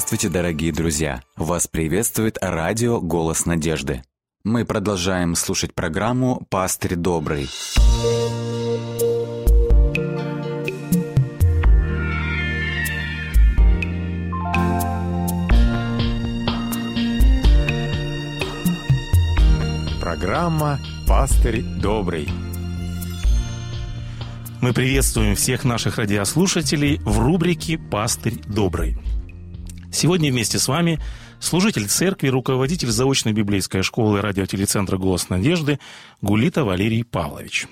Здравствуйте, дорогие друзья! Вас приветствует радио «Голос надежды». Мы продолжаем слушать программу «Пастырь добрый». Программа «Пастырь добрый». Мы приветствуем всех наших радиослушателей в рубрике «Пастырь добрый». Сегодня вместе с вами служитель церкви, руководитель заочной библейской школы радиотелецентра «Голос надежды» Гулита Валерий Павлович.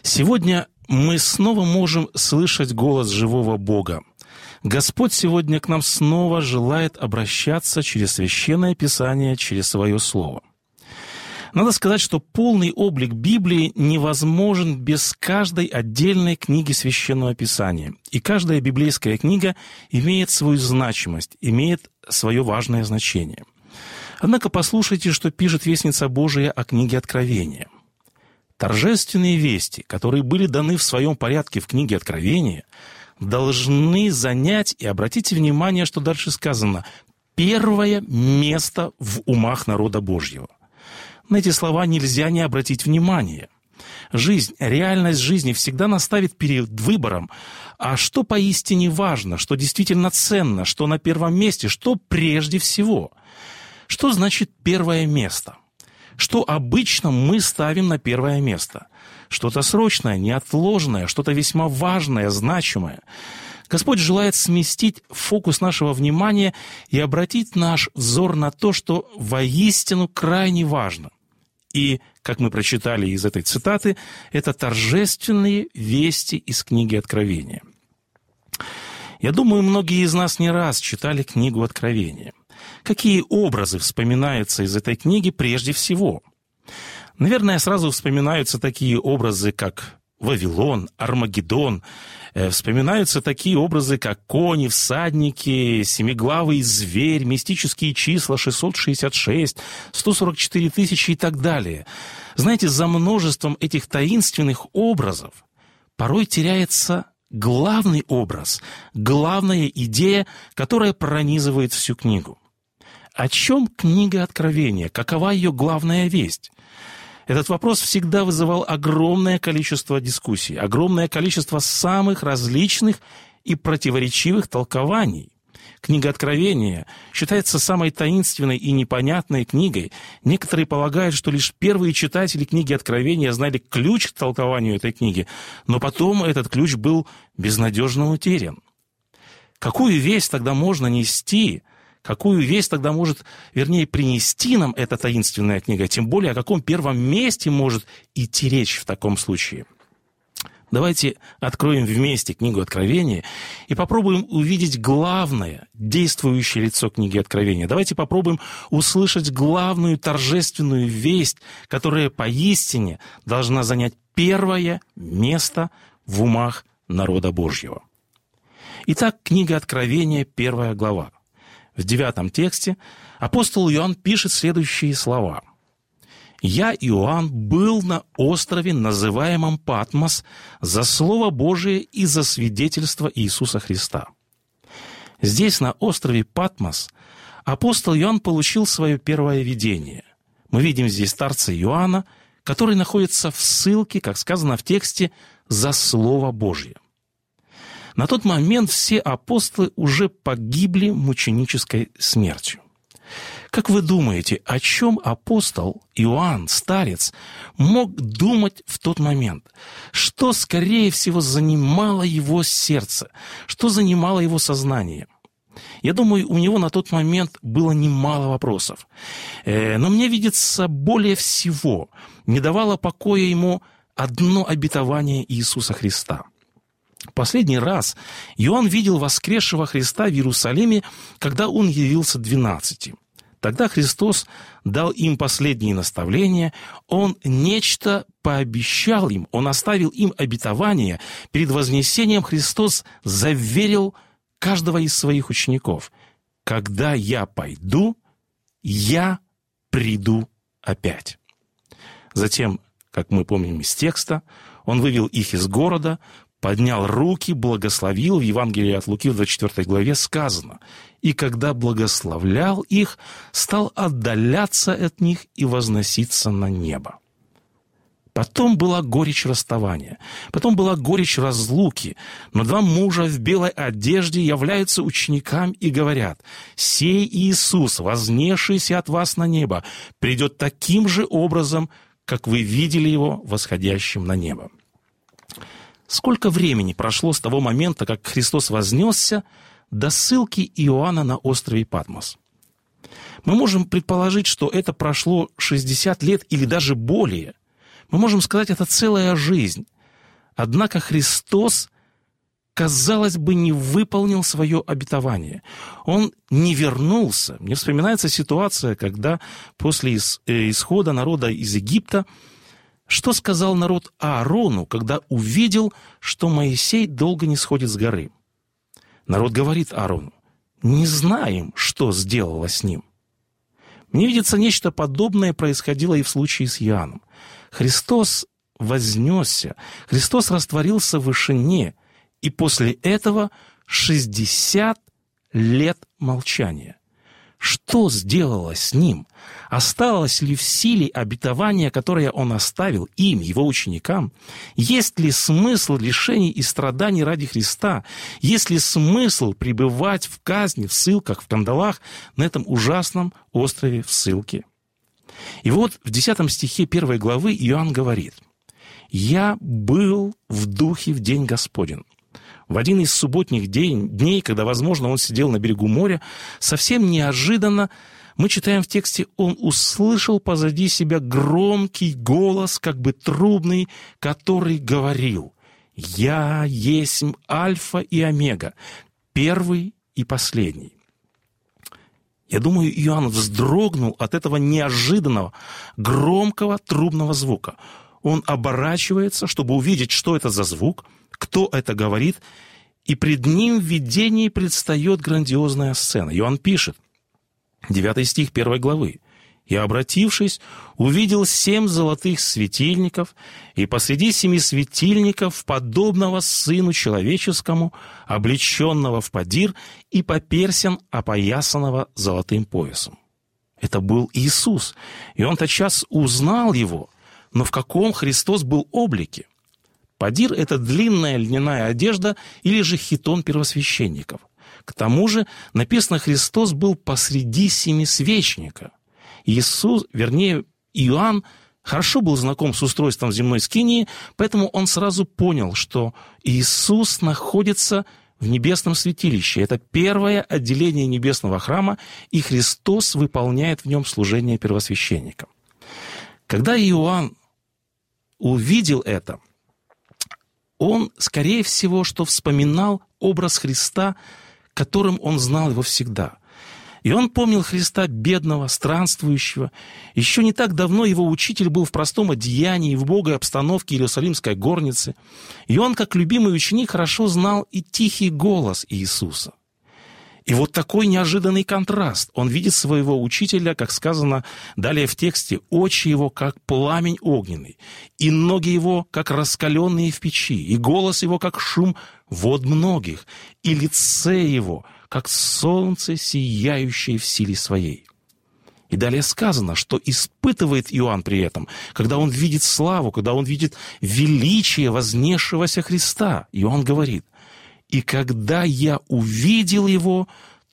Сегодня мы снова можем слышать голос живого Бога. Господь сегодня к нам снова желает обращаться через Священное Писание, через Свое Слово. Надо сказать, что полный облик Библии невозможен без каждой отдельной книги Священного Писания. И каждая библейская книга имеет свою значимость, имеет свое важное значение. Однако послушайте, что пишет Вестница Божия о книге Откровения. Торжественные вести, которые были даны в своем порядке в книге Откровения, должны занять, и обратите внимание, что дальше сказано, первое место в умах народа Божьего. На эти слова нельзя не обратить внимания. Жизнь, реальность жизни всегда наставит перед выбором, а что поистине важно, что действительно ценно, что на первом месте, что прежде всего. Что значит первое место? Что обычно мы ставим на первое место? Что-то срочное, неотложное, что-то весьма важное, значимое. Господь желает сместить фокус нашего внимания и обратить наш взор на то, что воистину крайне важно. И, как мы прочитали из этой цитаты, это торжественные вести из книги Откровения. Я думаю, многие из нас не раз читали книгу Откровения. Какие образы вспоминаются из этой книги прежде всего? Наверное, сразу вспоминаются такие образы, как Вавилон, Армагеддон. Вспоминаются такие образы, как кони, всадники, семиглавый зверь, мистические числа 666, 144 тысячи и так далее. Знаете, за множеством этих таинственных образов порой теряется главный образ, главная идея, которая пронизывает всю книгу. О чем книга Откровения? Какова ее главная весть? Этот вопрос всегда вызывал огромное количество дискуссий, огромное количество самых различных и противоречивых толкований. Книга Откровения считается самой таинственной и непонятной книгой. Некоторые полагают, что лишь первые читатели книги Откровения знали ключ к толкованию этой книги, но потом этот ключ был безнадежно утерян. Какую весть тогда можно нести? Какую весть тогда может, вернее, принести нам эта таинственная книга? Тем более, о каком первом месте может идти речь в таком случае? Давайте откроем вместе книгу Откровения и попробуем увидеть главное действующее лицо книги Откровения. Давайте попробуем услышать главную торжественную весть, которая поистине должна занять первое место в умах народа Божьего. Итак, книга Откровения, первая глава. В 9 тексте апостол Иоанн пишет следующие слова. «Я, Иоанн, был на острове, называемом Патмос, за Слово Божие и за свидетельство Иисуса Христа». Здесь, на острове Патмос, апостол Иоанн получил свое первое видение. Мы видим здесь старца Иоанна, который находится в ссылке, как сказано в тексте, «за Слово Божие». На тот момент все апостолы уже погибли мученической смертью. Как вы думаете, о чем апостол Иоанн, старец, мог думать в тот момент? Что, скорее всего, занимало его сердце? Что занимало его сознание? Я думаю, у него на тот момент было немало вопросов. Но мне видится, более всего не давало покоя ему одно обетование Иисуса Христа. Последний раз Иоанн видел воскресшего Христа в Иерусалиме, когда он явился 12. Тогда Христос дал им последние наставления, он нечто пообещал им, он оставил им обетование. Перед вознесением Христос заверил каждого из своих учеников: «Когда я пойду, я приду опять». Затем, как мы помним из текста, он вывел их из города, поднял руки, благословил. В Евангелии от Луки в 24 главе сказано: «И когда благословлял их, стал отдаляться от них и возноситься на небо». Потом была горечь расставания, потом была горечь разлуки, но два мужа в белой одежде являются ученикам и говорят: «Сей Иисус, вознесшийся от вас на небо, придет таким же образом, как вы видели его восходящим на небо». Сколько времени прошло с того момента, как Христос вознесся, до ссылки Иоанна на острове Патмос? Мы можем предположить, что это прошло 60 лет или даже более. Мы можем сказать, это целая жизнь. Однако Христос, казалось бы, не выполнил свое обетование. Он не вернулся. Мне вспоминается ситуация, когда после исхода народа из Египта, что сказал народ Аарону, когда увидел, что Моисей долго не сходит с горы? Народ говорит Аарону: «Не знаем, что сделало с ним». Мне видится, нечто подобное происходило и в случае с Иоанном. Христос вознесся, Христос растворился в вышине, и после этого 60 лет молчания. Что сделало с ним? Осталось ли в силе обетование, которое он оставил им, его ученикам? Есть ли смысл лишений и страданий ради Христа? Есть ли смысл пребывать в казни, в ссылках, в кандалах на этом ужасном острове в ссылке? И вот в 10 стихе 1 главы Иоанн говорит: «Я был в духе в день Господень». В один из субботних дней, когда, возможно, он сидел на берегу моря, совсем неожиданно, мы читаем в тексте, он услышал позади себя громкий голос, как бы трубный, который говорил: «Я есть Альфа и Омега, первый и последний». Я думаю, Иоанн вздрогнул от этого неожиданного, громкого трубного звука. Он оборачивается, чтобы увидеть, что это за звук, кто это говорит, и пред ним в видении предстает грандиозная сцена. Иоанн пишет, 9 стих 1 главы: «И, обратившись, увидел 7 золотых светильников, и посреди 7 светильников, подобного Сыну Человеческому, облеченного в подир и по персям опоясанного золотым поясом». Это был Иисус, и он тотчас узнал его, но в каком Христос был облике? Подир – это длинная льняная одежда или же хитон первосвященников. К тому же написано, Христос был посреди семисвечника. Иоанн хорошо был знаком с устройством земной скинии, поэтому он сразу понял, что Иисус находится в небесном святилище. Это первое отделение небесного храма, и Христос выполняет в нем служение первосвященника. Когда Иоанн увидел это, он, скорее всего, что вспоминал образ Христа, которым он знал его всегда. И он помнил Христа бедного, странствующего. Еще не так давно его учитель был в простом одеянии, в убогой обстановке Иерусалимской горницы. И он, как любимый ученик, хорошо знал и тихий голос Иисуса. И вот такой неожиданный контраст. Он видит своего учителя, как сказано далее в тексте: «Очи его, как пламень огненный, и ноги его, как раскаленные в печи, и голос его, как шум вод многих, и лице его, как солнце, сияющее в силе своей». И далее сказано, что испытывает Иоанн при этом, когда он видит славу, когда он видит величие вознесшегося Христа. Иоанн говорит: «И когда я увидел его,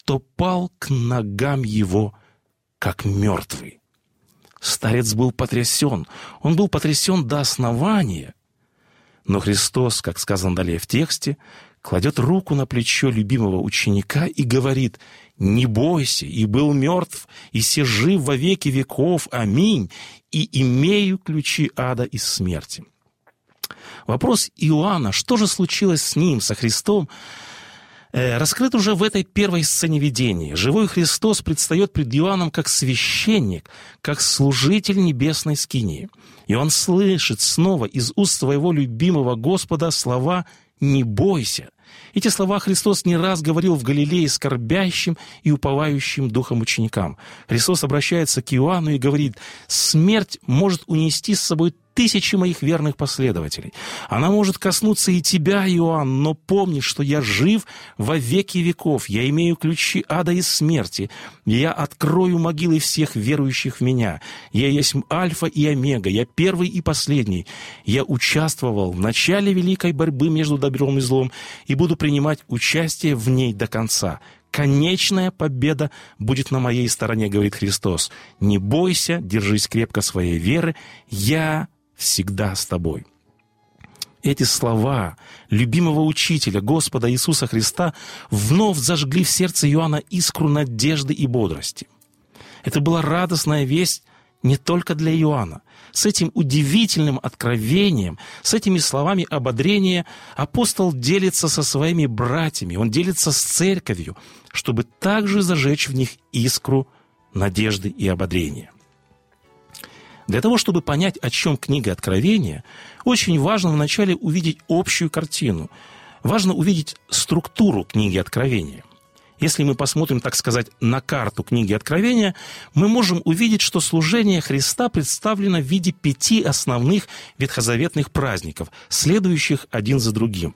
то пал к ногам его, как мертвый». Старец был потрясен. Он был потрясен до основания. Но Христос, как сказано далее в тексте, кладет руку на плечо любимого ученика и говорит: «Не бойся, и был мертв, и се жив во веки веков. Аминь. И имею ключи ада и смерти». Вопрос Иоанна, что же случилось с ним, со Христом, раскрыт уже в этой первой сцене видения. Живой Христос предстает пред Иоанном как священник, как служитель небесной скинии. И он слышит снова из уст своего любимого Господа слова «не бойся». Эти слова Христос не раз говорил в Галилее скорбящим и уповающим духом ученикам. Христос обращается к Иоанну и говорит: «Смерть может унести с собой тысячи моих верных последователей. Она может коснуться и тебя, Иоанн, но помни, что я жив во веки веков, я имею ключи ада и смерти, я открою могилы всех верующих в меня. Я есть Альфа и Омега, я первый и последний. Я участвовал в начале великой борьбы между добром и злом и буду принимать участие в ней до конца. Конечная победа будет на моей стороне, говорит Христос. Не бойся, держись крепко своей веры, я всегда с тобой. Эти слова любимого учителя, Господа Иисуса Христа, вновь зажгли в сердце Иоанна искру надежды и бодрости. Это была радостная весть не только для Иоанна. С этим удивительным откровением, с этими словами ободрения апостол делится со своими братьями, он делится с церковью, чтобы также зажечь в них искру надежды и ободрения. Для того, чтобы понять, о чем книга Откровения, очень важно вначале увидеть общую картину. Важно увидеть структуру книги Откровения. Если мы посмотрим, так сказать, на карту книги Откровения, мы можем увидеть, что служение Христа представлено в виде 5 основных ветхозаветных праздников, следующих один за другим.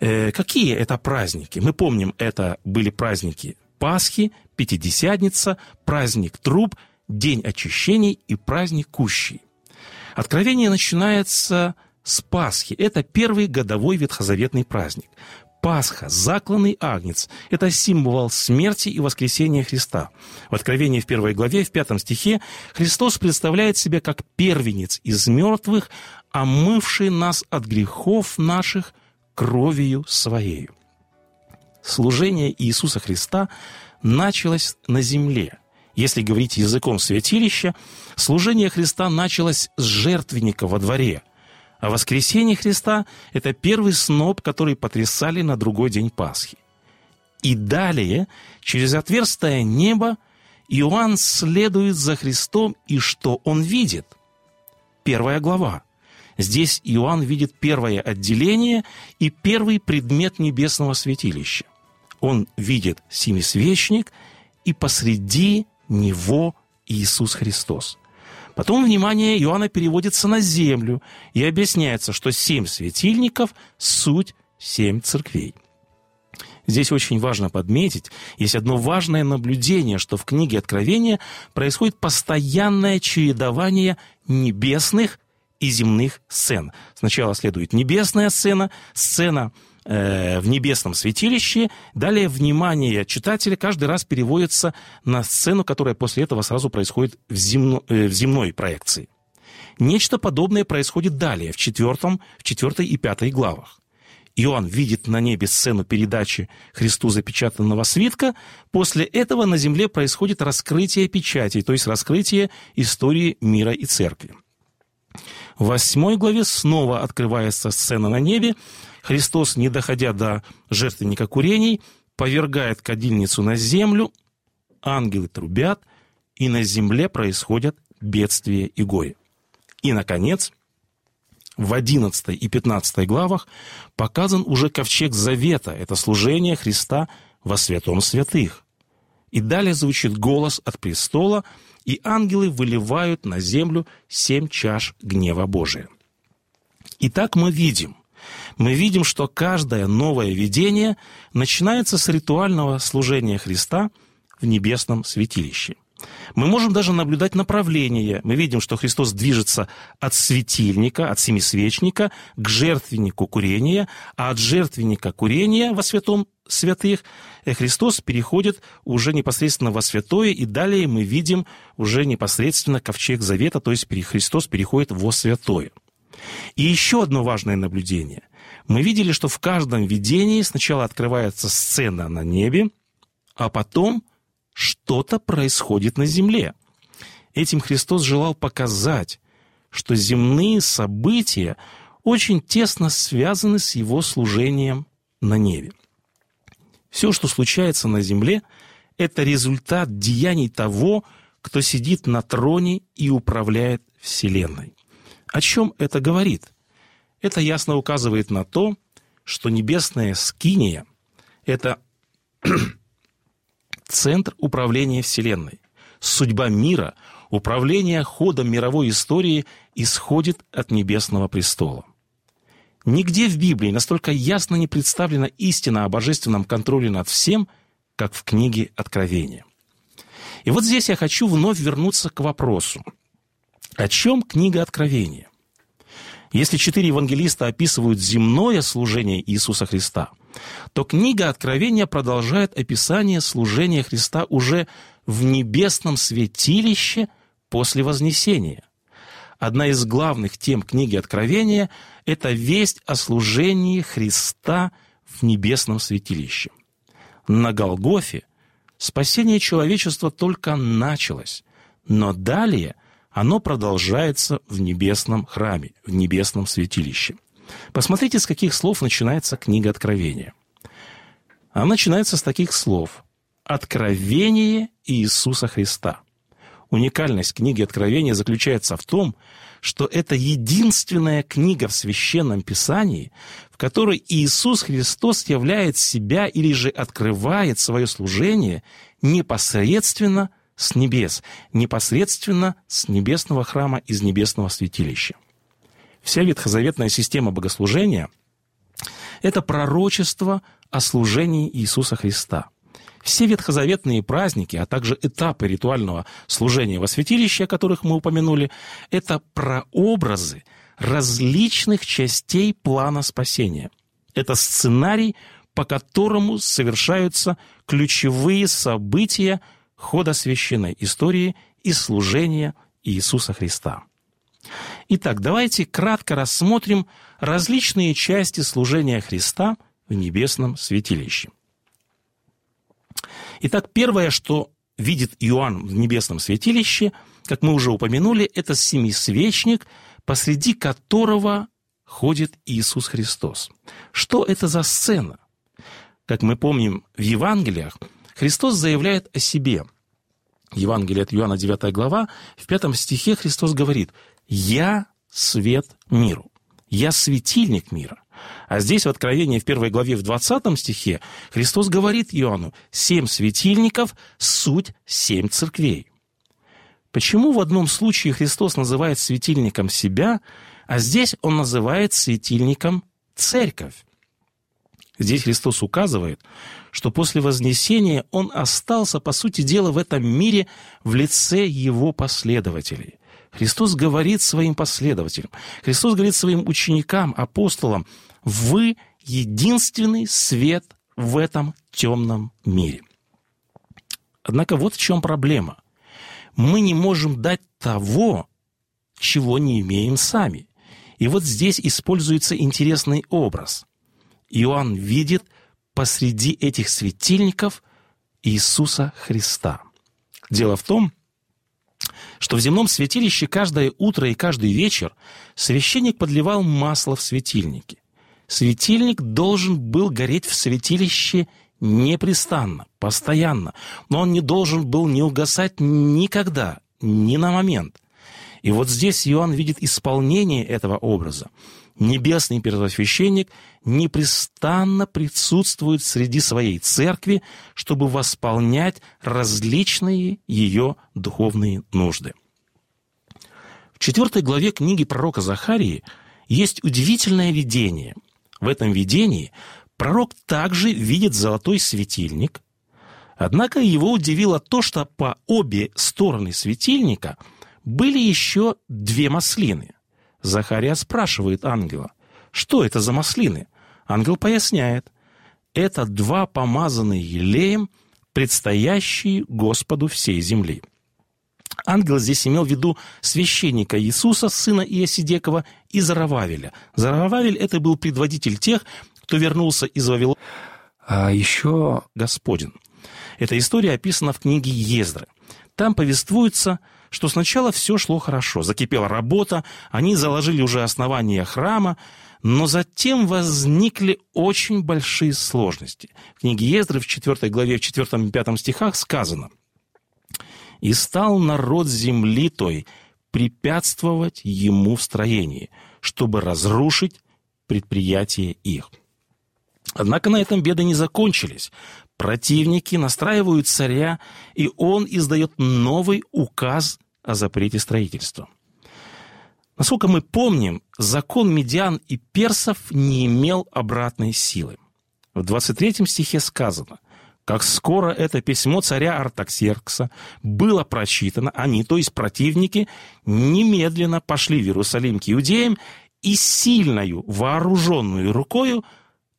Какие это праздники? Мы помним, это были праздники Пасхи, Пятидесятница, праздник Труб, День очищений и праздник Кущей. Откровение начинается с Пасхи. Это первый годовой ветхозаветный праздник. Пасха, закланный агнец – это символ смерти и воскресения Христа. В Откровении в 1 главе, в 5 стихе, Христос представляет себя как первенец из мертвых, омывший нас от грехов наших кровью Своей. Служение Иисуса Христа началось на земле. Если говорить языком святилища, служение Христа началось с жертвенника во дворе. А воскресение Христа – это первый сноп, который потрясали на другой день Пасхи. И далее, через отверстие неба, Иоанн следует за Христом, и что он видит? 1 глава. Здесь Иоанн видит первое отделение и первый предмет небесного святилища. Он видит семисвечник, и посреди него Иисус Христос. Потом внимание Иоанна переводится на землю, и объясняется, что 7 светильников – суть 7 церквей. Здесь очень важно подметить, есть одно важное наблюдение, что в книге Откровения происходит постоянное чередование небесных и земных сцен. Сначала следует небесная сцена, сцена в небесном святилище. Далее внимание читателя каждый раз переводится на сцену, которая после этого сразу происходит в земной проекции. Нечто подобное происходит далее, в 4 и 5 главах. Иоанн видит на небе сцену передачи Христу запечатанного свитка. После этого на земле происходит раскрытие печатей, то есть раскрытие истории мира и церкви. В 8 главе снова открывается сцена на небе. Христос, не доходя до жертвенника курений, повергает кадильницу на землю, ангелы трубят, и на земле происходят бедствия и горе. И, наконец, в 11 и 15 главах показан уже ковчег завета. Это служение Христа во святом святых. И далее звучит голос от престола, и ангелы выливают на землю 7 чаш гнева Божия. Итак, мы видим, что каждое новое видение начинается с ритуального служения Христа в небесном святилище. Мы можем даже наблюдать направление. Мы видим, что Христос движется от светильника, от семисвечника к жертвеннику курения, а от жертвенника курения во святом святых Христос переходит уже непосредственно во святое, и далее мы видим уже непосредственно ковчег завета, то есть Христос переходит во святое. И еще одно важное наблюдение. Мы видели, что в каждом видении сначала открывается сцена на небе, а потом что-то происходит на земле. Этим Христос желал показать, что земные события очень тесно связаны с его служением на небе. Все, что случается на земле, это результат деяний того, кто сидит на троне и управляет вселенной. О чем это говорит? Это ясно указывает на то, что небесная скиния – это центр управления Вселенной. Судьба мира Управление ходом мировой истории исходит от Небесного престола. Нигде в Библии настолько ясно не представлена истина о божественном контроле над всем, как в книге Откровения. И вот здесь я хочу вновь вернуться к вопросу, о чем книга Откровения? Если 4 евангелиста описывают земное служение Иисуса Христа, то книга Откровения продолжает описание служения Христа уже в небесном святилище после Вознесения. Одна из главных тем книги Откровения – это весть о служении Христа в небесном святилище. На Голгофе спасение человечества только началось, но далее оно продолжается в небесном храме, в небесном святилище. Посмотрите, с каких слов начинается книга Откровения. Она начинается с таких слов: «Откровение Иисуса Христа». Уникальность книги Откровения заключается в том, что это единственная книга в Священном Писании, в которой Иисус Христос являет себя или же открывает свое служение непосредственно с небес, непосредственно с небесного храма, из небесного святилища. Вся ветхозаветная система богослужения – это пророчество о служении Иисуса Христа. Все ветхозаветные праздники, а также этапы ритуального служения во святилище, о которых мы упомянули, это прообразы различных частей плана спасения. Это сценарий, по которому совершаются ключевые события хода священной истории и служения Иисуса Христа. Итак, давайте кратко рассмотрим различные части служения Христа в небесном святилище. Итак, первое, что видит Иоанн в небесном святилище, как мы уже упомянули, это семисвечник, посреди которого ходит Иисус Христос. Что это за сцена? Как мы помним в Евангелиях, Христос заявляет о себе. Евангелие от Иоанна, 9 глава, в 5 стихе Христос говорит: «Я свет миру, я светильник мира». А здесь в Откровении, в 1 главе, в 20 стихе, Христос говорит Иоанну: «Семь светильников – суть семь церквей». Почему в одном случае Христос называет светильником себя, а здесь Он называет светильником церковь? Здесь Христос указывает, что после Вознесения Он остался, по сути дела, в этом мире в лице Его последователей. Христос говорит своим последователям, Христос говорит своим ученикам, апостолам: «Вы единственный свет в этом темном мире». Однако вот в чем проблема. Мы не можем дать того, чего не имеем сами. И вот здесь используется интересный образ. Иоанн видит посреди этих светильников Иисуса Христа. Дело в том, что в земном святилище каждое утро и каждый вечер священник подливал масло в светильники. Светильник должен был гореть в святилище непрестанно, постоянно, но он не должен был не угасать никогда, ни на момент. И вот здесь Иоанн видит исполнение этого образа. Небесный первосвященник непрестанно присутствует среди своей церкви, чтобы восполнять различные ее духовные нужды. В 4 главе книги пророка Захарии есть удивительное видение. В этом видении пророк также видит золотой светильник, однако его удивило то, что по обе стороны светильника были еще 2 маслины. Захария спрашивает ангела: «Что это за маслины?» Ангел поясняет: «Это 2 помазанные елеем, предстоящие Господу всей земли». Ангел здесь имел в виду священника Иисуса, сына Иосидекова, и Зоровавеля. Зоровавель – это был предводитель тех, кто вернулся из Вавилона, а еще Господин. Эта история описана в книге Ездры. Там повествуется, что сначала все шло хорошо, закипела работа, они заложили уже основание храма, но затем возникли очень большие сложности. В книге Ездры в 4 главе, в 4 и 5 стихах сказано: «И стал народ земли той препятствовать ему в строении, чтобы разрушить предприятие их». Однако на этом беды не закончились. Противники настраивают царя, и он издает новый указ о запрете строительства. Насколько мы помним, закон медиан и персов не имел обратной силы. В 23 стихе сказано: «Как скоро это письмо царя Артаксеркса было прочитано, они, то есть противники, немедленно пошли в Иерусалим к иудеям и сильною, вооруженную рукою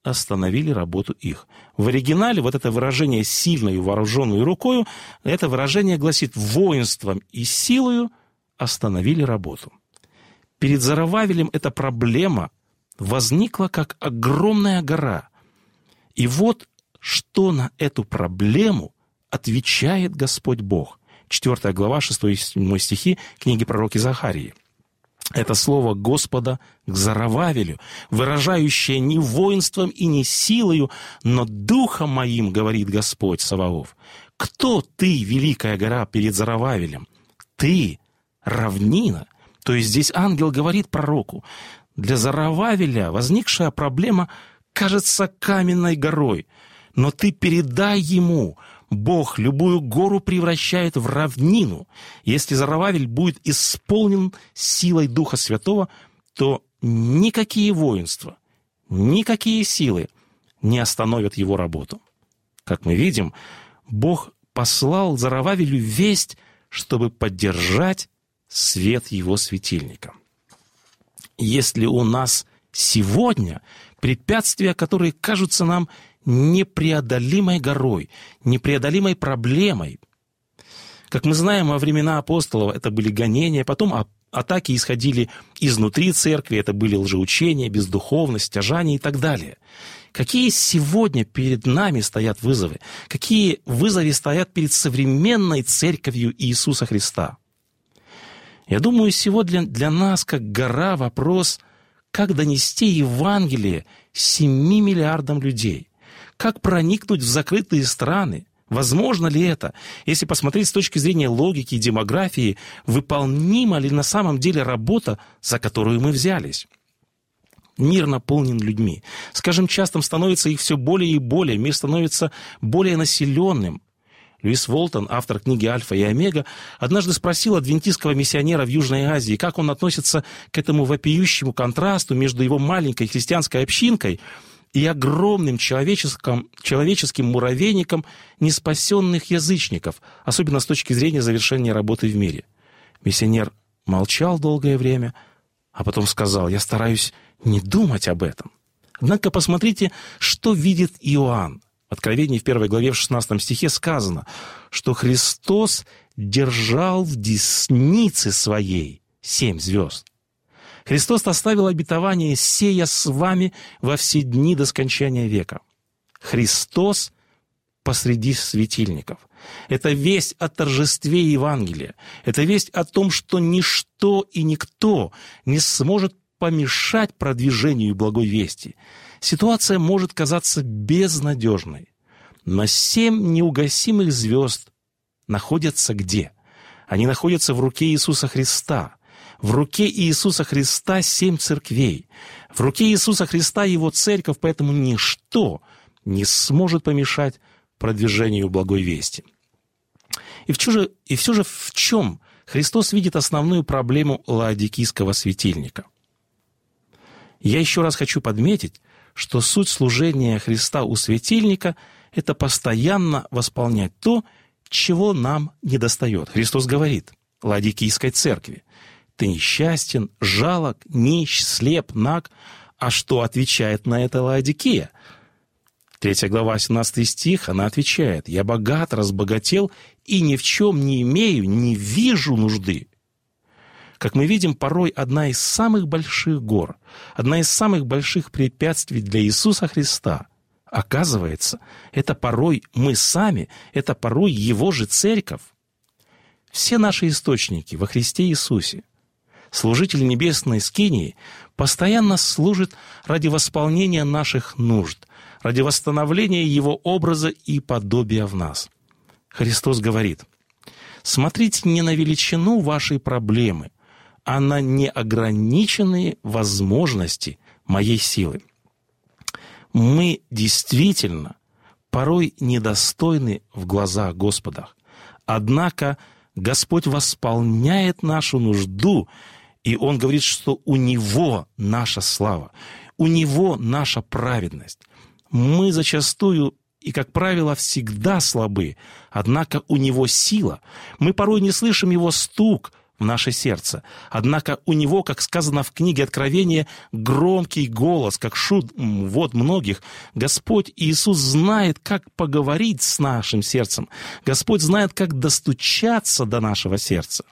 остановили работу их». В оригинале вот это выражение «сильною, вооруженную рукою», это выражение гласит «воинством и силою остановили работу». Перед Зоровавелем эта проблема возникла как огромная гора. И вот что на эту проблему отвечает Господь Бог. 4 глава, 6 и 7 стихи книги пророка Захарии. Это слово Господа к Зоровавелю, выражающее не воинством и не силою, но духом моим, говорит Господь Саваоф. Кто ты, великая гора, перед Зоровавелем? Ты равнина. То есть здесь ангел говорит пророку: для Зоровавеля возникшая проблема кажется каменной горой, но ты передай ему, Бог любую гору превращает в равнину. Если Зоровавель будет исполнен силой Духа Святого, то никакие воинства, никакие силы не остановят его работу. Как мы видим, Бог послал Зоровавелю весть, чтобы поддержать свет его светильника. Если у нас сегодня препятствия, которые кажутся нам непреодолимой горой, непреодолимой проблемой. Как мы знаем, во времена апостолов это были гонения, потом атаки исходили изнутри церкви, это были лжеучения, бездуховность, стяжание и так далее. Какие сегодня перед нами стоят вызовы? Какие вызовы стоят перед современной церковью Иисуса Христа? Я думаю, сегодня для нас, как гора, вопрос, как донести Евангелие 7 миллиардам людей? Как проникнуть в закрытые страны? Возможно ли это? Если посмотреть с точки зрения логики и демографии, выполнима ли на самом деле работа, за которую мы взялись? Мир наполнен людьми. Скажем, частым становится их все более и более. Мир становится более населенным. Льюис Волтон, автор книги «Альфа и Омега», однажды спросил адвентистского миссионера в Южной Азии, как он относится к этому вопиющему контрасту между его маленькой христианской общинкой и огромным человеческим муравейником неспасенных язычников, особенно с точки зрения завершения работы в мире. Миссионер молчал долгое время, а потом сказал: «Я стараюсь не думать об этом». Однако посмотрите, что видит Иоанн. В Откровении в 1 главе в 16 стихе сказано, что Христос держал в деснице своей 7 звезд. Христос оставил обетование: «Сея с вами во все дни до скончания века». Христос посреди светильников. Это весть о торжестве Евангелия. Это весть о том, что ничто и никто не сможет помешать продвижению благой вести. Ситуация может казаться безнадежной. Но 7 неугасимых звезд находятся где? Они находятся в руке Иисуса Христа. В руке Иисуса Христа 7 церквей. В руке Иисуса Христа Его церковь, поэтому ничто не сможет помешать продвижению благой вести. И все же в чем Христос видит основную проблему лаодикийского светильника? Я еще раз хочу подметить, что суть служения Христа у светильника – это постоянно восполнять то, чего нам недостает. Христос говорит лаодикийской церкви: «Ты несчастен, жалок, нищ, слеп, наг». А что отвечает на это Лаодикея? 3 глава, 17 стих, она отвечает: «Я богат, разбогател, и ни в чем не имею, не вижу нужды». Как мы видим, порой одна из самых больших гор, одна из самых больших препятствий для Иисуса Христа, оказывается, это порой мы сами, это порой Его же церковь. Все наши источники во Христе Иисусе. Служитель небесной скинии постоянно служит ради восполнения наших нужд, ради восстановления Его образа и подобия в нас. Христос говорит: «Смотрите не на величину вашей проблемы, а на неограниченные возможности моей силы». Мы действительно порой недостойны в глазах Господа. Однако Господь восполняет нашу нужду, и Он говорит, что у Него наша слава, у Него наша праведность. Мы зачастую и, как правило, всегда слабы, однако у Него сила. Мы порой не слышим Его стук в наше сердце, однако у Него, как сказано в книге Откровения, громкий голос, как шум вод многих. Господь Иисус знает, как поговорить с нашим сердцем. Господь знает, как достучаться до нашего сердца.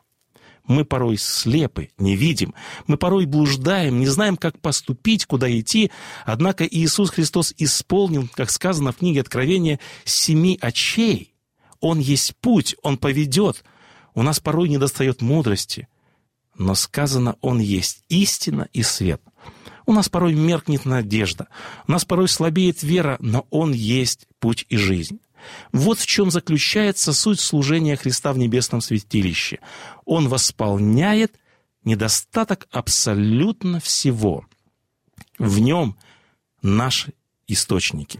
Мы порой слепы, не видим, мы порой блуждаем, не знаем, как поступить, куда идти. Однако Иисус Христос исполнил, как сказано в книге Откровения, 7 очей. Он есть путь, Он поведет. У нас порой недостает мудрости, но сказано, Он есть истина и свет. У нас порой меркнет надежда, у нас порой слабеет вера, но Он есть путь и жизнь. Вот в чем заключается суть служения Христа в небесном святилище. Он восполняет недостаток абсолютно всего. В нем наши источники.